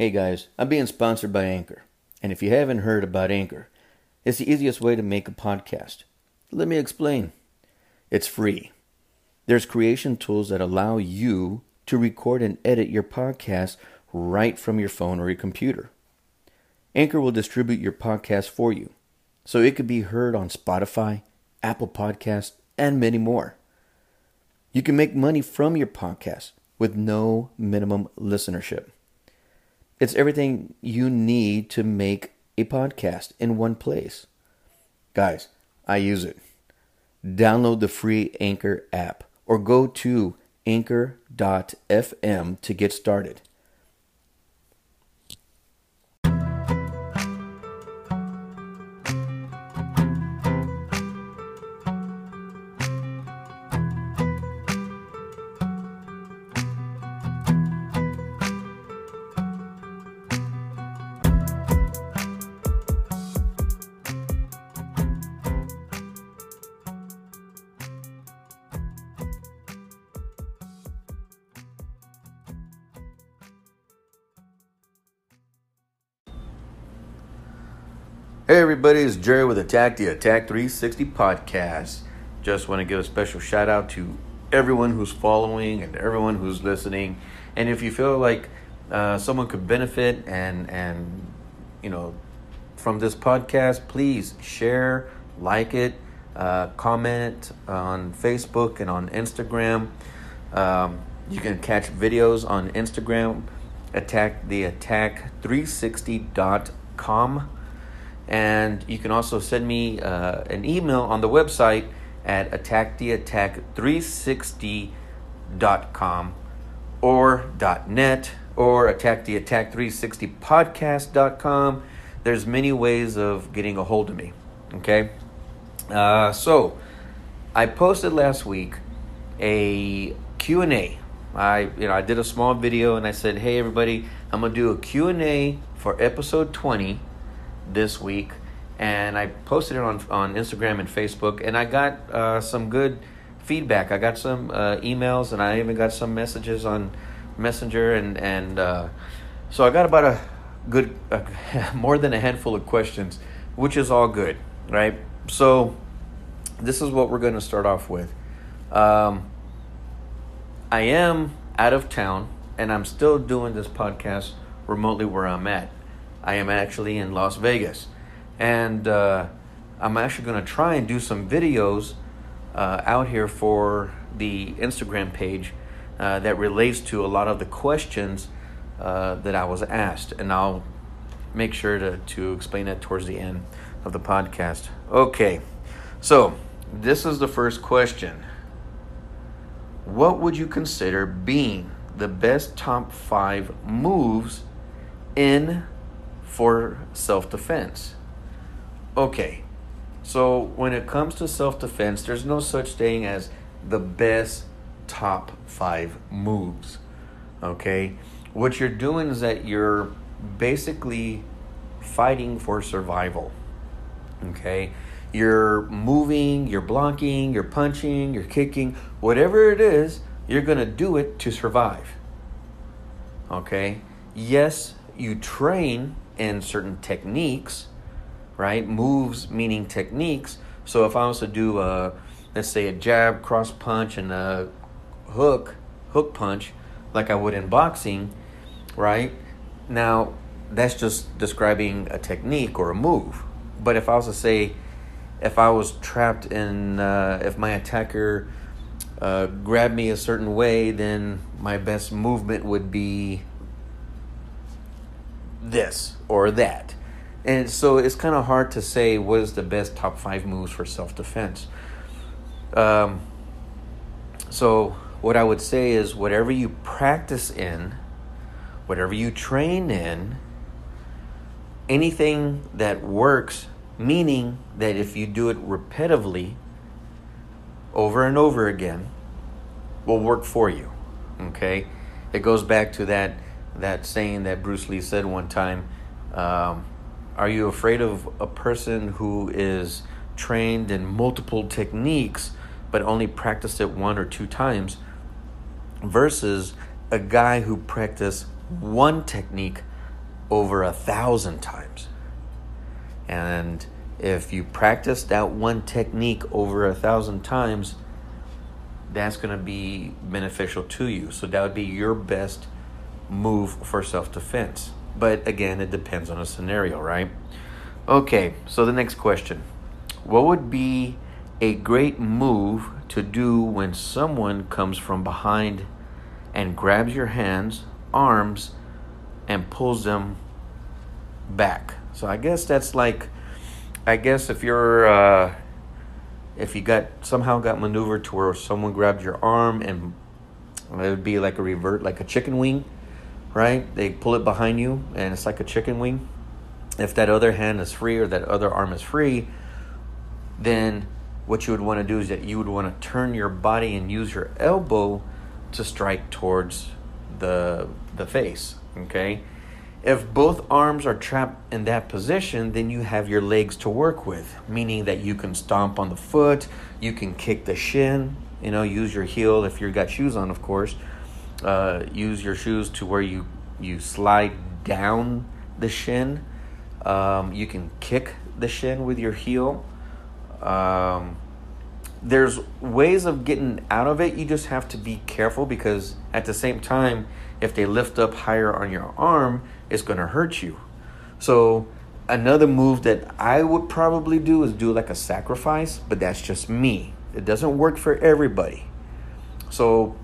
Hey guys, I'm being sponsored by Anchor. And if you haven't heard about Anchor, it's the easiest way to make a podcast. Let me explain. It's free. There's creation tools that allow you to record and edit your podcast right from your phone or your computer. Anchor will distribute your podcast for you, so it could be heard on Spotify, Apple Podcasts, and many more. You can make money from your podcast with no minimum listenership. It's everything you need to make a podcast in one place. Guys, I use it. Download the free Anchor app or go to anchor.fm to get started. Hey everybody, it's Jerry with Attack the Attack360 Podcast. Just want to give a special shout out to everyone who's following and everyone who's listening. And if you feel like someone could benefit and you know from this podcast, please share, like it, comment on Facebook and on Instagram. You can catch videos on Instagram, attacktheattack360.com. And you can also send me an email on the website at attacktheattack360.com or .net or attacktheattack360podcast.com. There's many ways of getting a hold of me, okay? So I posted last week a Q&A. I did a small video and I said, hey everybody, I'm going to do a Q&A for episode 20. This week, and I posted it on Instagram and Facebook, and I got some good feedback. I got some emails, and I even got some messages on Messenger, and so I got about a good more than a handful of questions, which is all good, right? So this is what we're going to start off with. I am out of town, and I'm still doing this podcast remotely where I'm at. I am actually in Las Vegas, and I'm actually going to try and do some videos out here for the Instagram page that relates to a lot of the questions that I was asked, and I'll make sure to explain that towards the end of the podcast. Okay, so this is the first question. What would you consider being the best top 5 moves for self-defense? Okay, so when it comes to self-defense, there's no such thing as the best top 5 moves, okay? What you're doing is that you're basically fighting for survival, okay? You're moving, you're blocking, you're punching, you're kicking, whatever it is, you're going to do it to survive, okay? Yes, you train in certain techniques, right? Moves meaning techniques. So if I was to do a jab, cross punch, and a hook punch, like I would in boxing, right? Now, that's just describing a technique or a move. But if I was to say, if I was trapped in, if my attacker grabbed me a certain way, then my best movement would be this or that. And so it's kind of hard to say what is the best top 5 moves for self-defense. So what I would say is whatever you practice in, whatever you train in, anything that works, meaning that if you do it repetitively over and over again, will work for you, okay? It goes back to that saying that Bruce Lee said one time, are you afraid of a person who is trained in multiple techniques but only practiced it 1 or 2 times versus a guy who practiced one technique over 1,000 times. And if you practice that one technique over 1,000 times, that's going to be beneficial to you. So that would be your best move for self-defense. But again, it depends on a scenario, right? Okay, so the next question. What would be a great move to do when someone comes from behind and grabs your hands, arms, and pulls them back? So I guess that's like, if you're, if you somehow got maneuvered to where someone grabbed your arm, and it would be like a revert, like a chicken wing, right? They pull it behind you and it's like a chicken wing. If that other hand is free or that other arm is free, then what you would want to do is that you would want to turn your body and use your elbow to strike towards the face, okay? If both arms are trapped in that position, then you have your legs to work with, meaning that you can stomp on the foot, you can kick the shin, you know, use your heel if you've got shoes on, of course. Use your shoes to where you slide down the shin. You can kick the shin with your heel. There's ways of getting out of it. You just have to be careful, because at the same time, if they lift up higher on your arm, it's going to hurt you. So another move that I would probably do is do like a sacrifice, but that's just me. It doesn't work for everybody. So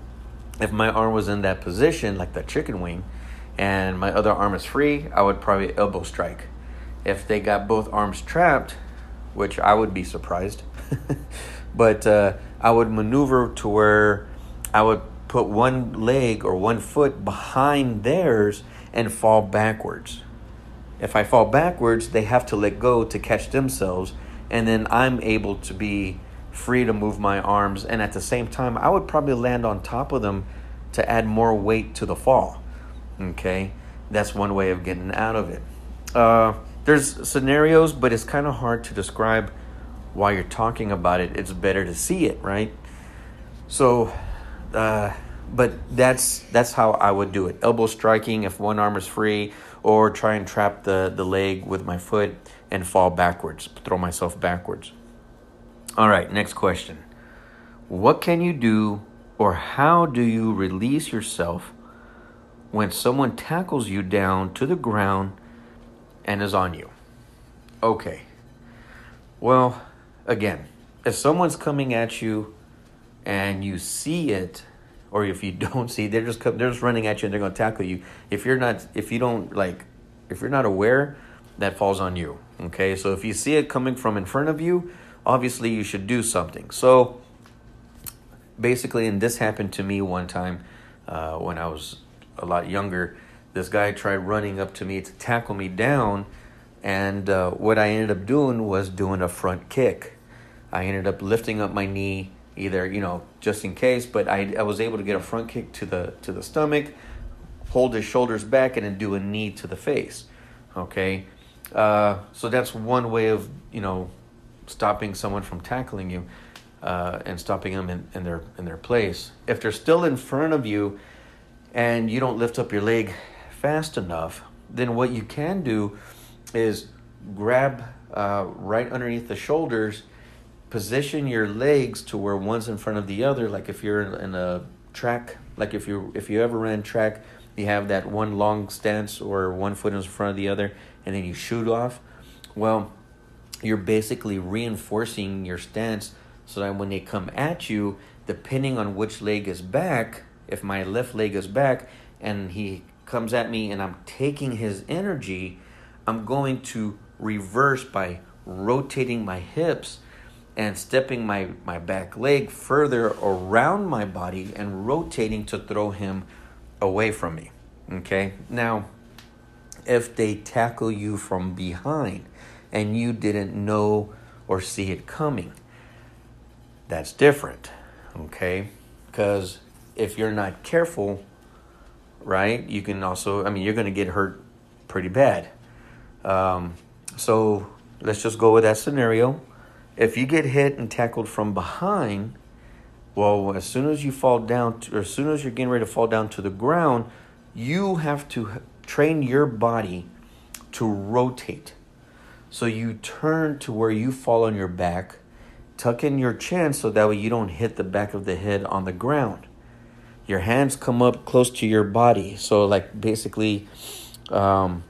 if my arm was in that position, like the chicken wing, and my other arm is free, I would probably elbow strike. If they got both arms trapped, which I would be surprised, but I would maneuver to where I would put one leg or one foot behind theirs and fall backwards. If I fall backwards, they have to let go to catch themselves, and then I'm able to be free to move my arms, and at the same time, I would probably land on top of them to add more weight to the fall. Okay, that's one way of getting out of it. There's scenarios, but it's kind of hard to describe while you're talking about it. It's better to see it, right? So, but that's how I would do it. Elbow striking if one arm is free, or try and trap the leg with my foot and fall backwards, throw myself backwards. All right, next question. What can you do, or how do you release yourself when someone tackles you down to the ground and is on you? Okay. Well, again, if someone's coming at you and you see it, or if you don't see, they're just running at you and they're going to tackle you. If you're not aware, that falls on you. Okay. So if you see it coming from in front of you, obviously you should do something. So basically, and this happened to me one time when I was a lot younger. This guy tried running up to me to tackle me down, and what I ended up doing was doing a front kick. I ended up lifting up my knee, either, you know, just in case, but I was able to get a front kick to the stomach, hold his shoulders back, and then do a knee to the face. Okay, so that's one way of, you know, stopping someone from tackling you, and stopping them in their place. If they're still in front of you, and you don't lift up your leg fast enough, then what you can do is grab right underneath the shoulders, position your legs to where one's in front of the other, like if you're in a track, like if you ever ran track, you have that one long stance or one foot in front of the other, and then you shoot off. Well, you're basically reinforcing your stance so that when they come at you, depending on which leg is back, if my left leg is back and he comes at me and I'm taking his energy, I'm going to reverse by rotating my hips and stepping my back leg further around my body and rotating to throw him away from me. Okay? Now, if they tackle you from behind and you didn't know or see it coming, that's different. Okay? Because if you're not careful, right, you can also, you're going to get hurt pretty bad. So let's just go with that scenario. If you get hit and tackled from behind, well, as soon as you fall down, as soon as you're getting ready to fall down to the ground, you have to train your body to rotate. So you turn to where you fall on your back, tuck in your chin so that way you don't hit the back of the head on the ground. Your hands come up close to your body. So like basically your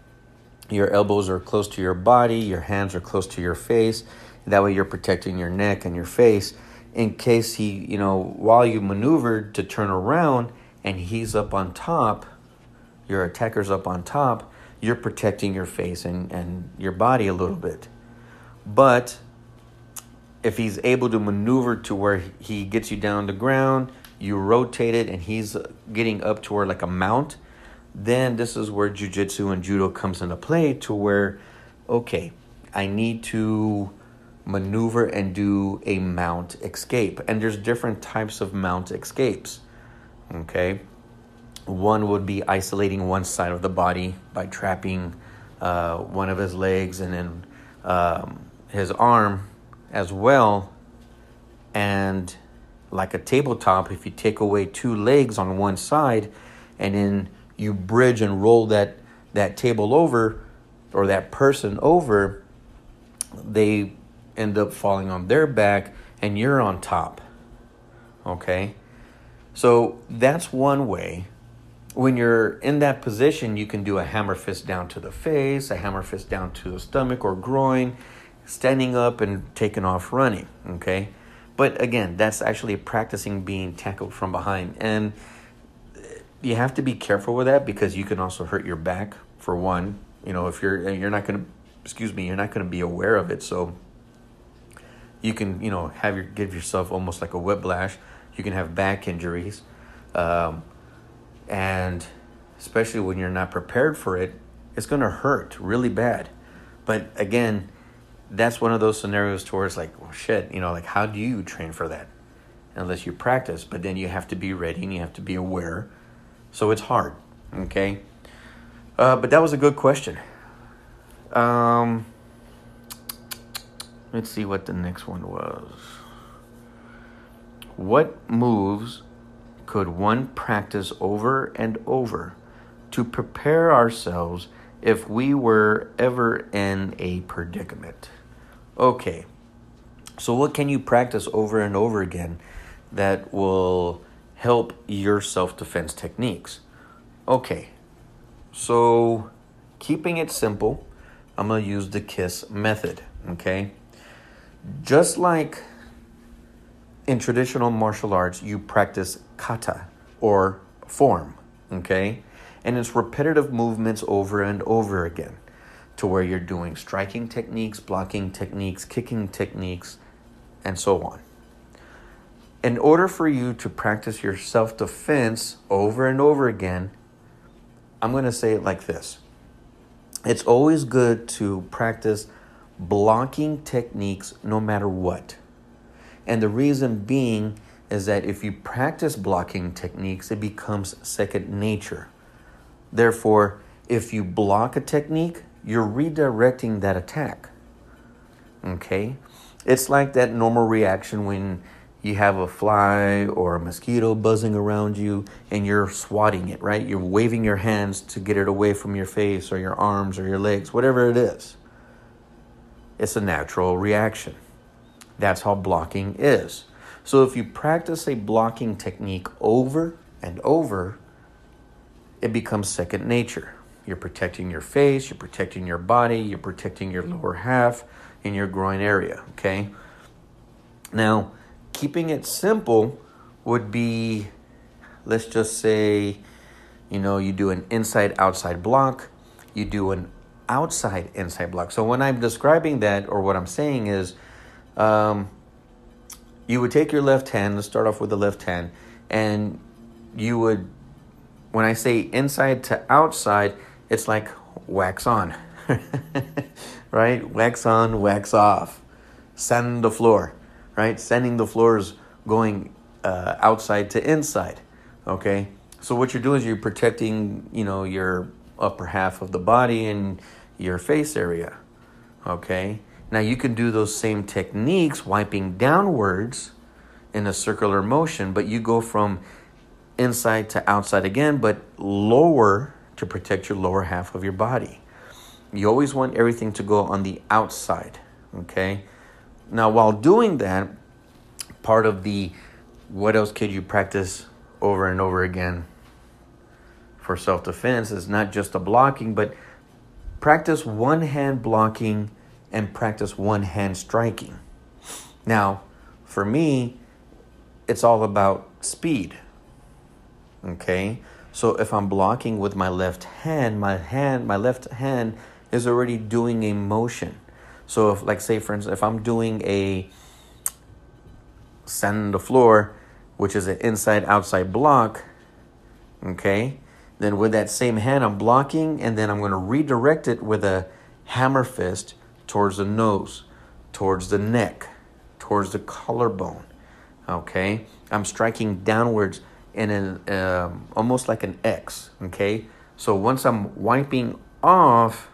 elbows are close to your body, your hands are close to your face. That way you're protecting your neck and your face in case he, you know, while you maneuvered to turn around and he's up on top, your attacker's up on top, you're protecting your face and your body a little bit. But if he's able to maneuver to where he gets you down the ground, you rotate it, and he's getting up to where like a mount, then this is where jiu-jitsu and judo comes into play to where, okay, I need to maneuver and do a mount escape. And there's different types of mount escapes, okay? One would be isolating one side of the body by trapping one of his legs and then his arm as well. And like a tabletop, if you take away two legs on one side and then you bridge and roll that table over or that person over, they end up falling on their back and you're on top, okay? So that's one way. When you're in that position, you can do a hammer fist down to the face, a hammer fist down to the stomach or groin, standing up and taking off running, okay? But again, that's actually practicing being tackled from behind. And you have to be careful with that because you can also hurt your back, for one. You know, if you're not going to be aware of it. So you can, you know, give yourself almost like a whiplash. You can have back injuries. And especially when you're not prepared for it, it's going to hurt really bad. But again, that's one of those scenarios to where it's like, well, shit, you know, like how do you train for that? Unless you practice, but then you have to be ready and you have to be aware. So it's hard, okay? But that was a good question. Let's see what the next one was. What moves could one practice over and over to prepare ourselves if we were ever in a predicament? Okay, so what can you practice over and over again that will help your self-defense techniques? Okay, so keeping it simple, I'm going to use the KISS method, okay? Just like in traditional martial arts, you practice kata or form, okay? And it's repetitive movements over and over again to where you're doing striking techniques, blocking techniques, kicking techniques, and so on. In order for you to practice your self-defense over and over again, I'm going to say it like this. It's always good to practice blocking techniques no matter what. And the reason being is that if you practice blocking techniques, it becomes second nature. Therefore, if you block a technique, you're redirecting that attack. Okay? It's like that normal reaction when you have a fly or a mosquito buzzing around you and you're swatting it, right? You're waving your hands to get it away from your face or your arms or your legs, whatever it is. It's a natural reaction. That's how blocking is. So if you practice a blocking technique over and over, it becomes second nature. You're protecting your face, you're protecting your body, you're protecting your lower half and your groin area, okay? Now, keeping it simple would be, let's just say, you know, you do an inside-outside block, you do an outside-inside block. So when I'm describing that, or what I'm saying is, you would take your left hand, let's start off with the left hand, and you would, when I say inside to outside, it's like wax on, right? Wax on, wax off, sand the floor. Right? Sending the floors going outside to inside, okay? So what you're doing is you're protecting, you know, your upper half of the body and your face area, okay? Now you can do those same techniques, wiping downwards in a circular motion, but you go from inside to outside again, but lower to protect your lower half of your body. You always want everything to go on the outside, okay? Now, while doing that, part of the what else could you practice over and over again for self-defense is not just the blocking, but practice one-hand blocking and practice one-hand striking. Now, for me, it's all about speed, okay? So if I'm blocking with my left hand, my left hand is already doing a motion. So if, like, say, for instance, if I'm doing a sand on the floor, which is an inside-outside block, okay, then with that same hand I'm blocking, and then I'm going to redirect it with a hammer fist towards the nose, towards the neck, towards the collarbone, okay? I'm striking downwards in an almost like an X, okay? So once I'm wiping off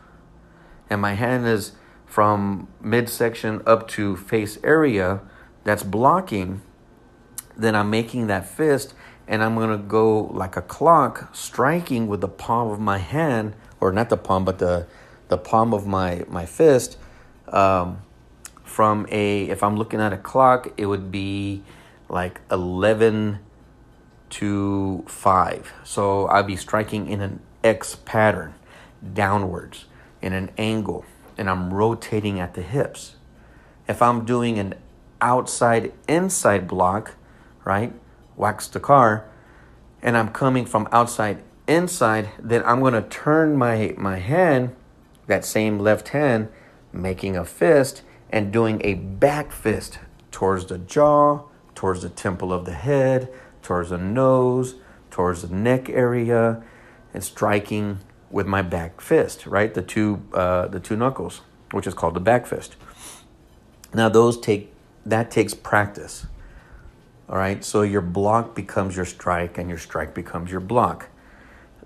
and my hand is from midsection up to face area, that's blocking, then I'm making that fist and I'm going to go like a clock, striking with the palm of my hand, or not the palm, but the palm of my fist. From a, if I'm looking at a clock, it would be like 11 to 5. So I'll be striking in an X pattern, downwards, in an angle, and I'm rotating at the hips. If I'm doing an outside inside block, right, wax the car, and I'm coming from outside inside, then I'm going to turn my hand, that same left hand, making a fist and doing a back fist towards the jaw, towards the temple of the head, towards the nose, towards the neck area, and striking with my back fist, right, the two knuckles, which is called the back fist. Now that takes practice. All right, so your block becomes your strike and your strike becomes your block.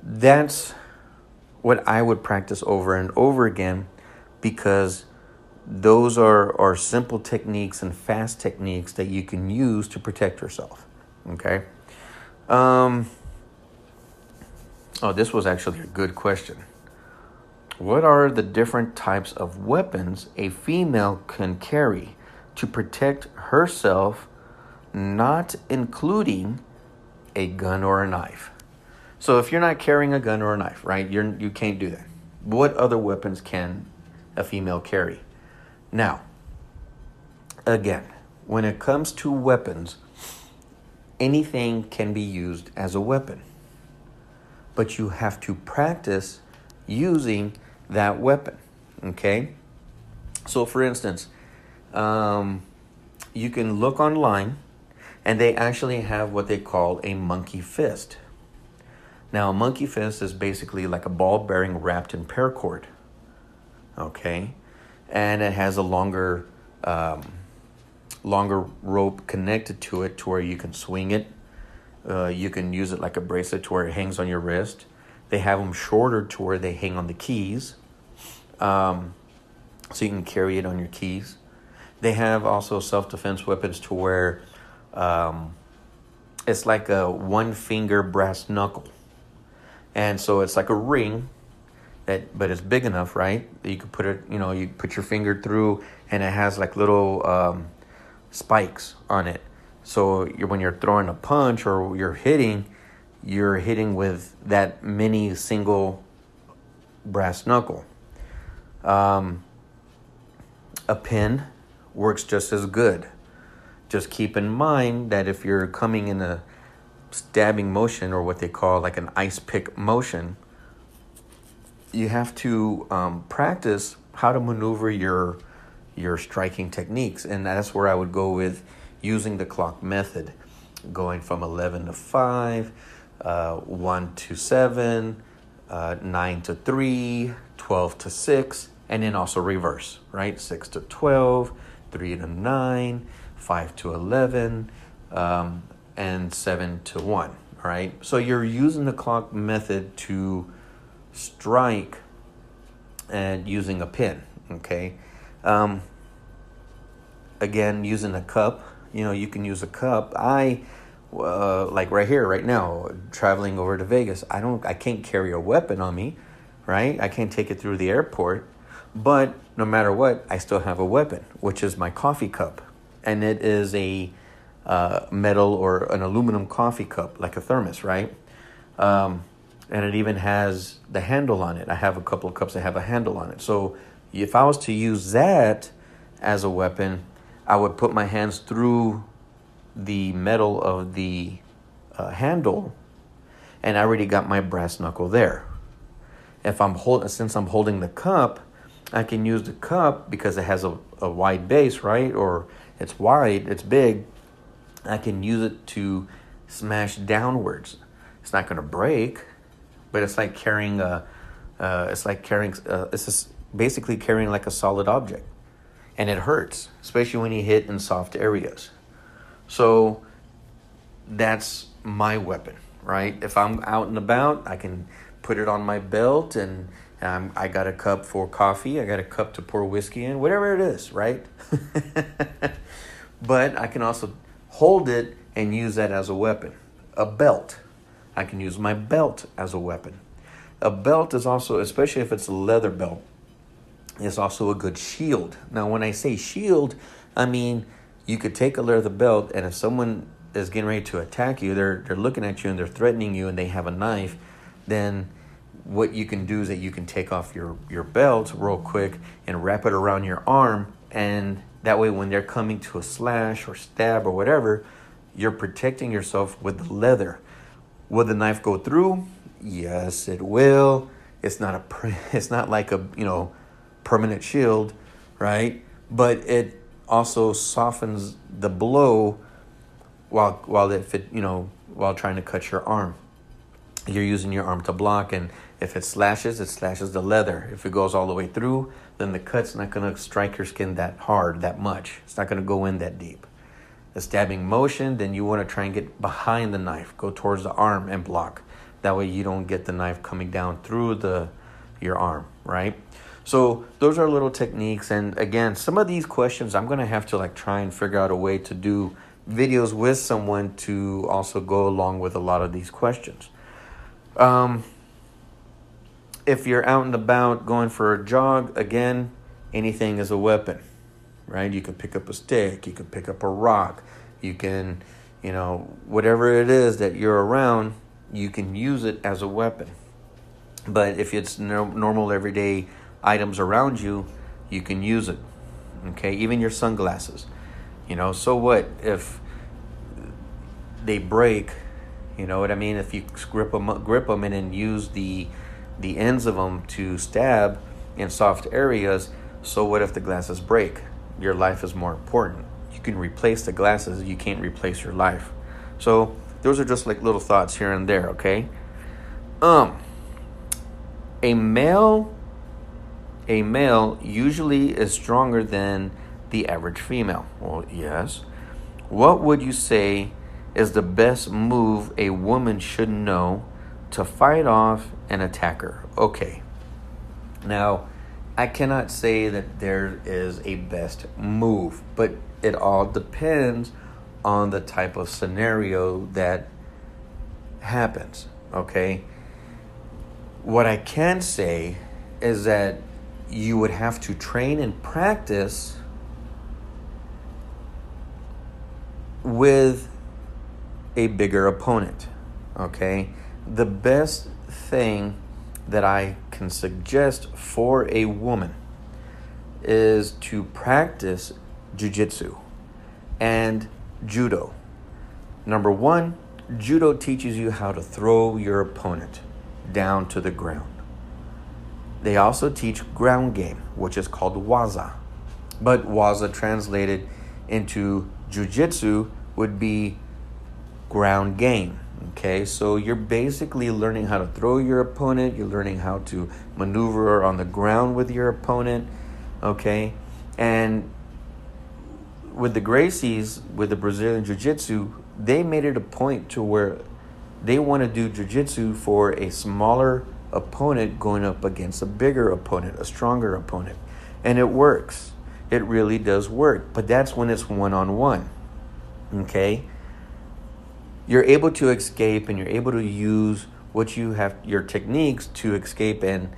That's what I would practice over and over again, because those are simple techniques and fast techniques that you can use to protect yourself, okay? Oh, this was actually a good question. What are the different types of weapons a female can carry to protect herself, not including a gun or a knife? So if you're not carrying a gun or a knife, right, you can't do that. What other weapons can a female carry? Now, again, when it comes to weapons, anything can be used as a weapon, but you have to practice using that weapon, okay? So for instance, you can look online, and they actually have what they call a monkey fist. Now, a monkey fist is basically like a ball bearing wrapped in paracord, okay? And it has a longer rope connected to it to where you can swing it. You can use it like a bracelet to where it hangs on your wrist. They have them shorter to where they hang on the keys, so you can carry it on your keys. They have also self-defense weapons to where it's like a one-finger brass knuckle. And so it's like a ring, but it's big enough, right? You could put it, you put your finger through, and it has like little spikes on it. So when you're throwing a punch or you're hitting with that mini single brass knuckle. A pin works just as good. Just keep in mind that if you're coming in a stabbing motion, or what they call like an ice pick motion, you have to practice how to maneuver your striking techniques. And that's where I would go with using the clock method, going from 11 to 5, 1 to 7, 9 to 3, 12 to 6, and then also reverse, right? 6 to 12, 3 to 9, 5 to 11, and 7 to 1, all right? So you're using the clock method to strike and using a pin, okay? Again, using a cup. You can use a cup. I like right here, right now, traveling over to Vegas, I can't carry a weapon on me, right? I can't take it through the airport. But no matter what, I still have a weapon, which is my coffee cup. And it is a metal or an aluminum coffee cup, like a thermos, right? And it even has the handle on it. I have a couple of cups that have a handle on it. So if I was to use that as a weapon, I would put my hands through the metal of the handle, and I already got my brass knuckle there. Since I'm holding the cup, I can use the cup because it has a wide base, right? Or it's wide, it's big. I can use it to smash downwards. It's not going to break, but it's like carrying basically carrying like a solid object, and it hurts, especially when you hit in soft areas. So that's my weapon, right? If I'm out and about, I can put it on my belt, and I got a cup for coffee, I got a cup to pour whiskey in, whatever it is, right? But I can also hold it and use that as a weapon. A belt, I can use my belt as a weapon. A belt is also, especially if it's a leather belt, is also a good shield. Now, when I say shield, I mean you could take a leather belt, and if someone is getting ready to attack you, they're looking at you and they're threatening you, and they have a knife, then what you can do is that you can take off your belt real quick and wrap it around your arm, and that way when they're coming to a slash or stab or whatever, you're protecting yourself with the leather. Will the knife go through? Yes, it will. It's not like a permanent shield, right? But it also softens the blow while trying to cut your arm. You're using your arm to block, and if it slashes the leather. If it goes all the way through, then the cut's not going to strike your skin that hard, that much. It's not going to go in that deep. The stabbing motion, then you want to try and get behind the knife, go towards the arm and block. That way you don't get the knife coming down through your arm, right? So those are little techniques. And again, some of these questions I'm going to have to try and figure out a way to do videos with someone to also go along with a lot of these questions. If you're out and about going for a jog, again, anything is a weapon, right? You can pick up a stick, you can pick up a rock, you can, whatever it is that you're around, you can use it as a weapon. But if it's normal everyday items around you, you can use it, okay? Even your sunglasses, so what if they break, you know what I mean? If you grip them and then use the ends of them to stab in soft areas, so what if the glasses break? Your life is more important. You can replace the glasses, you can't replace your life. So those are just little thoughts here and there, okay? A male usually is stronger than the average female. Well, yes. What would you say is the best move a woman should know to fight off an attacker? Okay. Now, I cannot say that there is a best move, but it all depends on the type of scenario that happens, okay? What I can say is that you would have to train and practice with a bigger opponent, okay? The best thing that I can suggest for a woman is to practice jiu-jitsu and judo. Number one, judo teaches you how to throw your opponent down to the ground. They also teach ground game, which is called waza. But waza translated into jiu-jitsu would be ground game. Okay, so you're basically learning how to throw your opponent. You're learning how to maneuver on the ground with your opponent. Okay, and with the Gracies, with the Brazilian Jiu-Jitsu, they made it a point to where they want to do Jiu-Jitsu for a smaller opponent going up against a bigger opponent, a stronger opponent. And it works. It really does work. But that's when it's one-on-one. Okay? You're able to escape, and you're able to use your techniques to escape and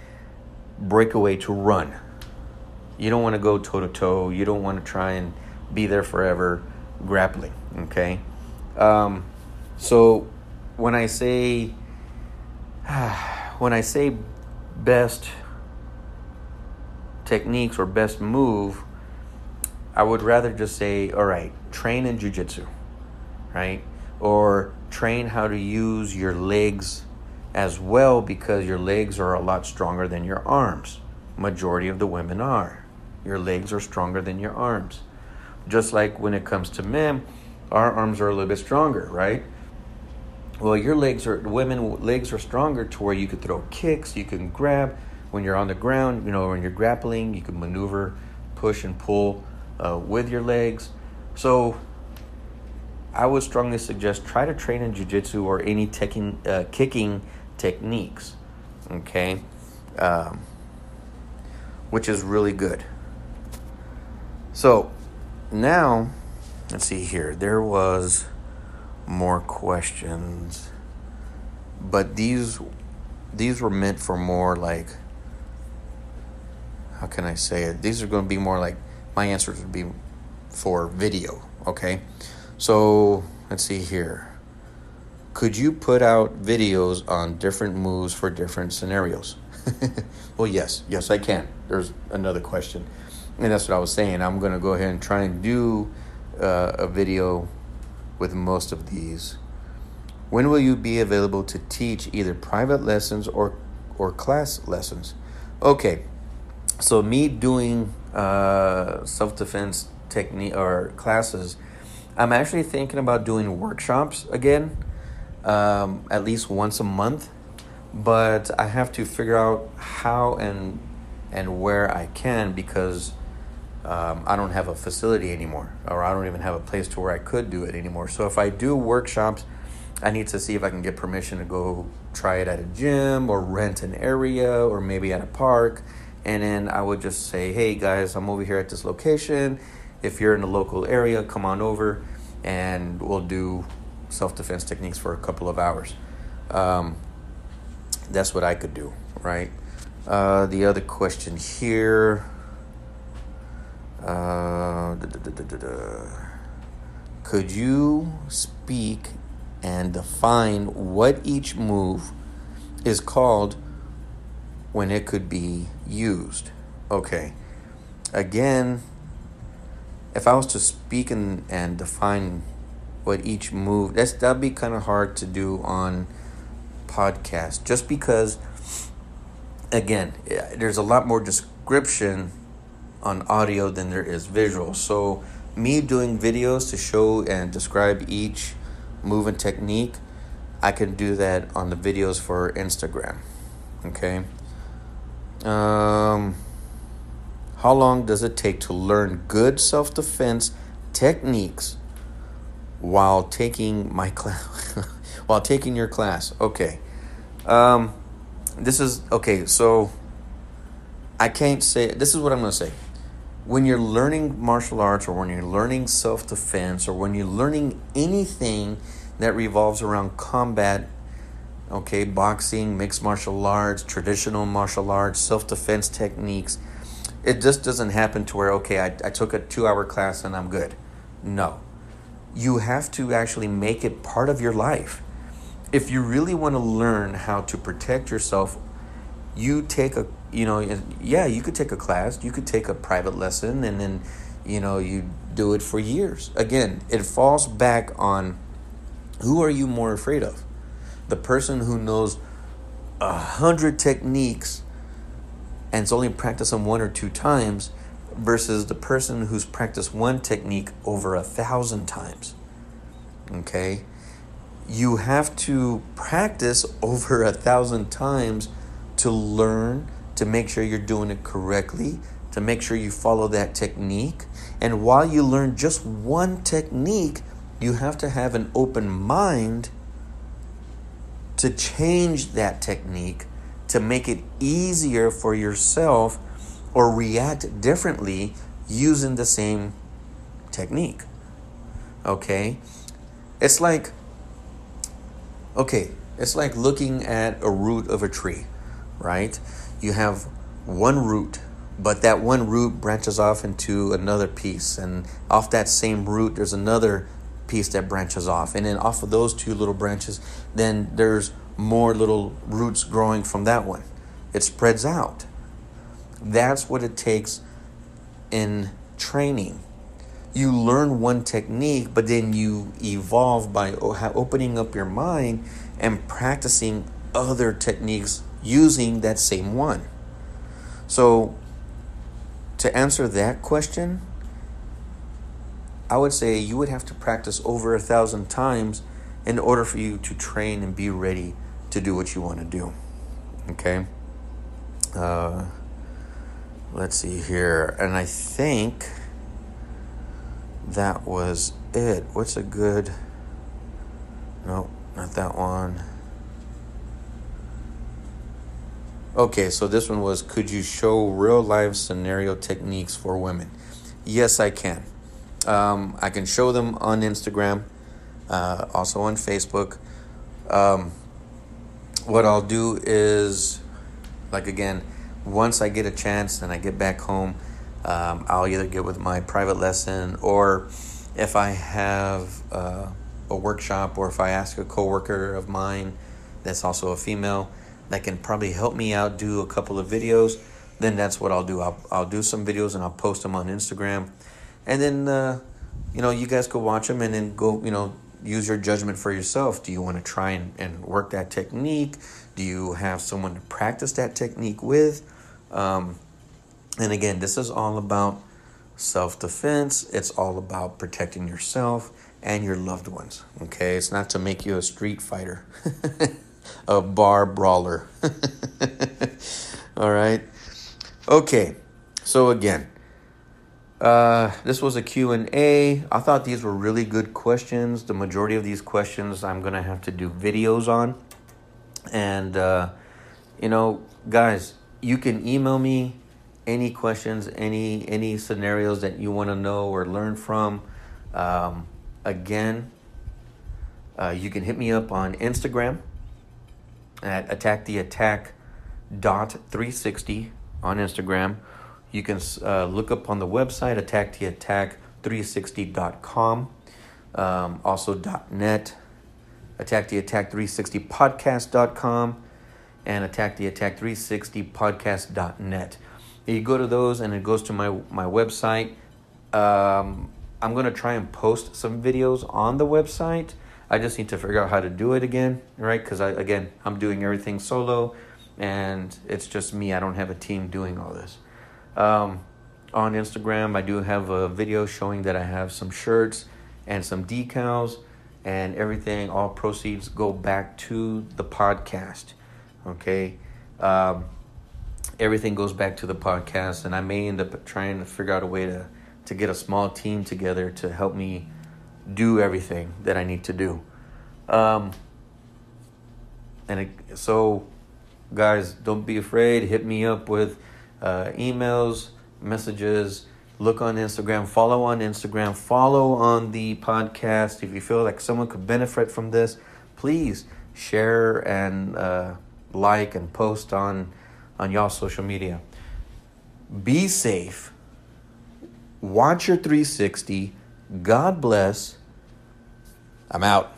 breakaway to run. You don't want to go toe-to-toe. You don't want to try and be there forever grappling, okay? So when I say best techniques or best move, I would rather just say, all right, train in jiu-jitsu, right? Or train how to use your legs as well, because your legs are a lot stronger than your arms. Majority of the women are. Your legs are stronger than your arms. Just like when it comes to men, our arms are a little bit stronger, right? Well, women's legs are stronger to where you could throw kicks, you can grab. When you're on the ground, when you're grappling, you can maneuver, push and pull with your legs. So I would strongly suggest try to train in jiu-jitsu or any kicking techniques, okay? Which is really good. So now, let's see here. There was more questions, but these were meant for more like, how can I say it? These are going to be more like my answers would be for video, okay? So let's see here. Could you put out videos on different moves for different scenarios? Well, yes, I can. There's another question. And that's what I was saying. I'm going to go ahead and try and do a video with most of these. When will you be available to teach either private lessons or class lessons? Okay, so me doing self-defense technique or classes, I'm actually thinking about doing workshops again, at least once a month. But I have to figure out how and where I can, because I don't have a facility anymore, or I don't even have a place to where I could do it anymore. So if I do workshops, I need to see if I can get permission to go try it at a gym or rent an area or maybe at a park. And then I would just say, hey guys, I'm over here at this location. If you're in the local area, come on over and we'll do self-defense techniques for a couple of hours. That's what I could do, right? The other question here. Could you speak and define what each move is called when it could be used? Okay. Again, if I was to speak and define what each move, that'd be kind of hard to do on podcast, just because, again, there's a lot more description on audio than there is visual. So me doing videos to show and describe each move and technique, I can do that on the videos for Instagram. Okay. How long does it take to learn good self-defense techniques while taking my class? While taking your class. Okay. So I can't say, this is what I'm going to say. When you're learning martial arts, or when you're learning self-defense, or when you're learning anything that revolves around combat, okay, boxing, mixed martial arts, traditional martial arts, self-defense techniques, it just doesn't happen to where, okay, I took a 2-hour class and I'm good. No. You have to actually make it part of your life. If you really want to learn how to protect yourself, you could take a class, you could take a private lesson, and then, you do it for years. Again, it falls back on, who are you more afraid of? The person who knows 100 techniques and is only practiced them 1 or 2 times, versus the person who's practiced one technique over 1,000 times. Okay? You have to practice over 1,000 times to learn, to make sure you're doing it correctly, to make sure you follow that technique. And while you learn just one technique, you have to have an open mind to change that technique, to make it easier for yourself, or react differently using the same technique. Okay? It's like looking at a root of a tree, right? You have one root, but that one root branches off into another piece, and off that same root there's another piece that branches off, and then off of those two little branches then there's more little roots growing from that one. It spreads out. That's what it takes in training. You learn one technique, but then you evolve by opening up your mind and practicing other techniques using that same one. So to answer that question, I would say you would have to practice over 1,000 times in order for you to train and be ready to do what you want to do. Okay? Let's see here. And I think that was it. What's a good... Nope, not that one. Okay, so this one was, could you show real-life scenario techniques for women? Yes, I can. I can show them on Instagram, also on Facebook. What I'll do is, like again, once I get a chance and I get back home, I'll either get with my private lesson, or if I have a workshop, or if I ask a coworker of mine that's also a female that can probably help me out do a couple of videos, then that's what I'll do. I'll do some videos and I'll post them on Instagram. And then, you guys go watch them and then go, use your judgment for yourself. Do you want to try and work that technique? Do you have someone to practice that technique with? And again, this is all about self-defense. It's all about protecting yourself and your loved ones, okay? It's not to make you a street fighter, a bar brawler, all right? Okay, so again, this was a Q&A. I thought these were really good questions. The majority of these questions I'm going to have to do videos on. And, guys, you can email me any questions, any scenarios that you want to know or learn from. You can hit me up on Instagram at attacktheattack.360 on Instagram. You can look up on the website, attacktheattack360.com, also .net, attacktheattack360podcast.com, and attacktheattack360podcast.net. You go to those, and it goes to my website. I'm going to try and post some videos on the website. I just need to figure out how to do it again, right? Because, I'm doing everything solo, and it's just me. I don't have a team doing all this. On Instagram, I do have a video showing that I have some shirts and some decals and everything. All proceeds go back to the podcast, okay? Everything goes back to the podcast, and I may end up trying to figure out a way to get a small team together to help me do everything that I need to do. So, guys, don't be afraid. Hit me up with emails, messages. Look on Instagram, follow on Instagram, follow on the podcast. If you feel like someone could benefit from this, please share and like and post on y'all social media. Be safe. Watch your 360. God bless. I'm out.